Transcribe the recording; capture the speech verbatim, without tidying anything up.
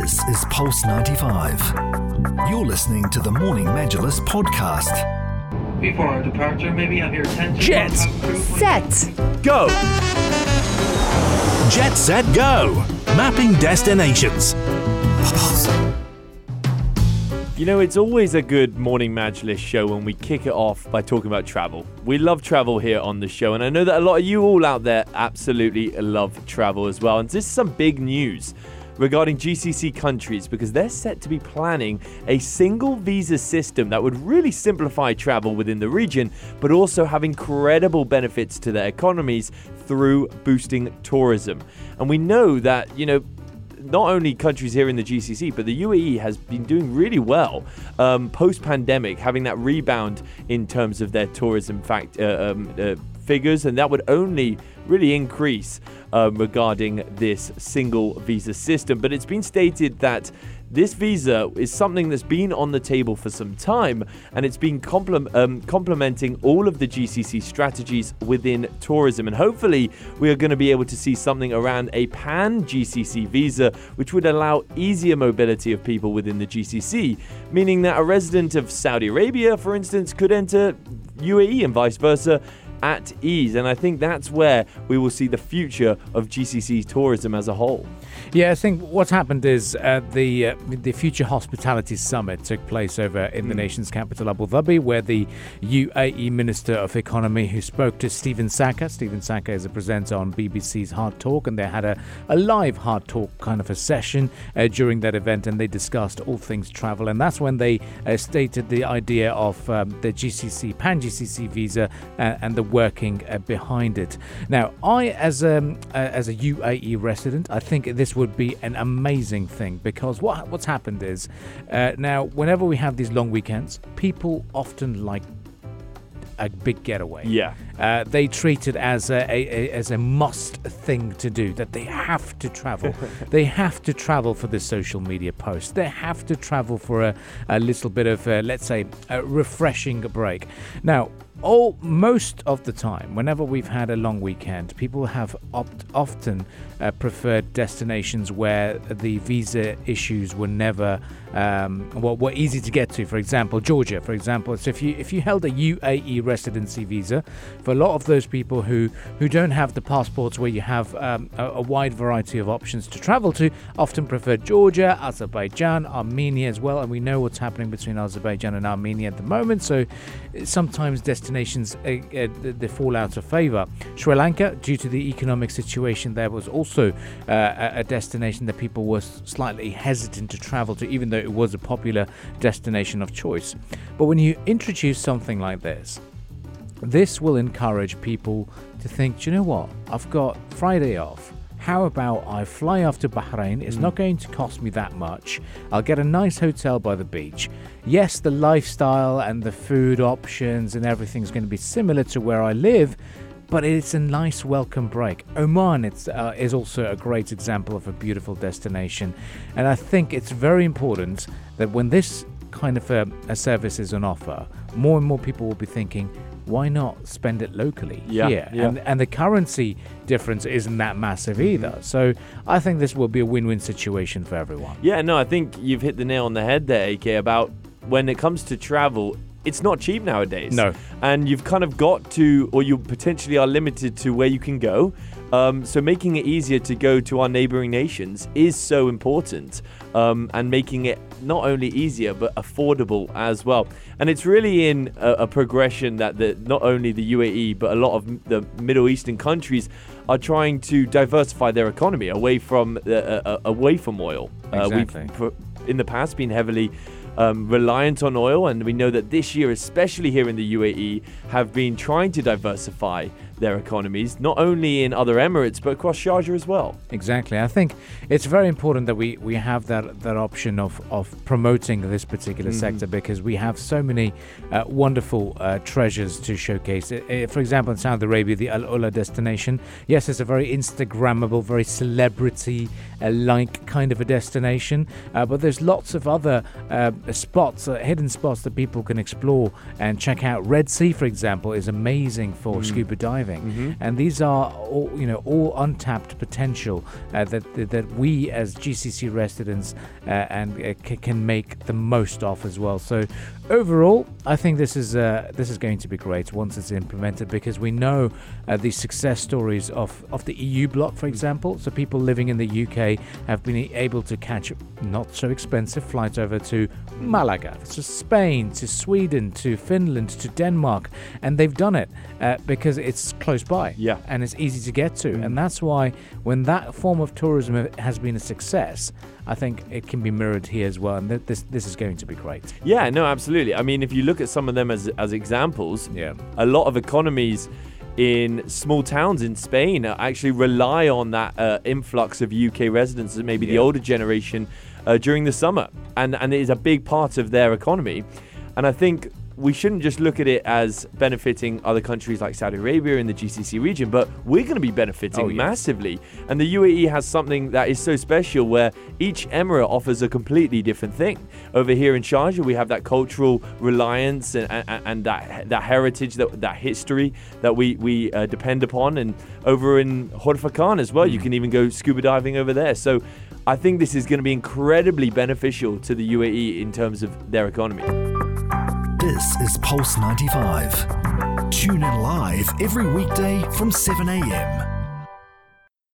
This is Pulse ninety-five. You're listening to the Morning Majlis podcast. Before our departure, maybe have your attention. Jet set go. Jet set go. Mapping destinations. You know, it's always a good Morning Majlis show when we kick it off by talking about travel. We love travel here on the show, and I know that a lot of you all out there absolutely love travel as well. And this is some big news regarding G C C countries, because they're set to be planning a single visa system that would really simplify travel within the region, but also have incredible benefits to their economies through boosting tourism. And we know that, you know, not only countries here in the G C C, but the U A E has been doing really well um, post-pandemic, having that rebound in terms of their tourism fact uh, um, uh, figures, and that would only really increase um, regarding this single visa system. But it's been stated that this visa is something that's been on the table for some time, and it's been compl- um, complementing all of the G C C strategies within tourism. And hopefully we are going to be able to see something around a pan-G C C visa, which would allow easier mobility of people within the G C C, meaning that a resident of Saudi Arabia, for instance, could enter U A E and vice versa at ease. And I think that's where we will see the future of G C C tourism as a whole. Yeah, I think what's happened is uh, the uh, the Future Hospitality Summit took place over in mm. the nation's capital, Abu Dhabi, where the U A E Minister of Economy, who spoke to Stephen Saka. Stephen Saka is a presenter on B B C's Hard Talk, and they had a, a live Hard Talk kind of a session uh, during that event, and they discussed all things travel. And that's when they uh, stated the idea of um, the G C C, pan-G C C visa uh, and the working uh, behind it. Now, I, as um, uh, as a U A E resident, I think this would be an amazing thing, because what what's happened is uh, now whenever we have these long weekends, people often like a big getaway. Yeah, uh, they treat it as a, a, a as a must thing to do, that they have to travel. They have to travel for the social media post. They have to travel for a, a little bit of uh, let's say a refreshing break. Now, Oh, most of the time, whenever we've had a long weekend, people have opt, often uh, preferred destinations where the visa issues were never, um, well, were easy to get to. For example, Georgia, for example. So if you if you held a U A E residency visa, for a lot of those people who, who don't have the passports where you have um, a, a wide variety of options to travel to, often preferred Georgia, Azerbaijan, Armenia as well. And we know what's happening between Azerbaijan and Armenia at the moment. So sometimes destinations Nations uh, uh, they fall out of favor. Sri Lanka, due to the economic situation there, was also uh, a destination that people were slightly hesitant to travel to, even though it was a popular destination of choice. But when you introduce something like this, this will encourage people to think, do you know what? I've got Friday off. How about I fly off to Bahrain? It's mm. not going to cost me that much. I'll get a nice hotel by the beach. Yes, the lifestyle and the food options and everything's going to be similar to where I live, but it's a nice welcome break. Oman it's, uh, is also a great example of a beautiful destination. And I think it's very important that when this kind of a, a service is on offer, more and more people will be thinking, why not spend it locally yeah, here? Yeah. And, and the currency difference isn't that massive either. Mm-hmm. So I think this will be a win-win situation for everyone. Yeah, no, I think you've hit the nail on the head there, A K, about when it comes to travel, it's not cheap nowadays. No. And you've kind of got to, or you potentially are limited to where you can go. Um, so making it easier to go to our neighboring nations is so important, um, and making it not only easier, but affordable as well. And it's really in a, a progression that the, not only the U A E, but a lot of the Middle Eastern countries are trying to diversify their economy away from, uh, uh, away from oil. Exactly. Uh, we've in the past been heavily Um, reliant on oil, and we know that this year, especially here in the U A E, have been trying to diversify their economies, not only in other Emirates, but across Sharjah as well. Exactly. I think it's very important that we, we have that, that option of, of promoting this particular mm. sector, because we have so many uh, wonderful uh, treasures to showcase. For example, in Saudi Arabia, the Al-Ula destination. Yes, it's a very Instagrammable, very celebrity-like kind of a destination, uh, but there's lots of other uh, spots, uh, hidden spots that people can explore and check out. Red Sea, for example, is amazing for mm. scuba diving. living. Mm-hmm. And these are all, you know, all untapped potential uh, that that we as G C C residents uh, and uh, c can make the most of as well. So overall, I think this is uh, this is going to be great once it's implemented, because we know uh, the success stories of of the E U bloc, for example. So people living in the U K have been able to catch not so expensive flights over to Malaga, to Spain, to Sweden, to Finland, to Denmark, and they've done it uh, because it's close by, yeah, and it's easy to get to. Mm. And that's why when that form of tourism has been a success, I think it can be mirrored here as well, and th this this is going to be great. Yeah, no, absolutely. I mean, if you look at some of them as as examples, yeah, a lot of economies in small towns in Spain actually rely on that uh, influx of U K residents, maybe yeah, the older generation, uh, during the summer, and and it is a big part of their economy. And I think we shouldn't just look at it as benefiting other countries like Saudi Arabia in the G C C region, but we're going to be benefiting, oh, yes, massively. And the U A E has something that is so special where each emirate offers a completely different thing. Over here in Sharjah, we have that cultural reliance and, and, and that that heritage, that, that history that we, we uh, depend upon. And over in Khor Fakkan as well, mm, you can even go scuba diving over there. So I think this is going to be incredibly beneficial to the U A E in terms of their economy. This is Pulse ninety-five. Tune in live every weekday from seven a m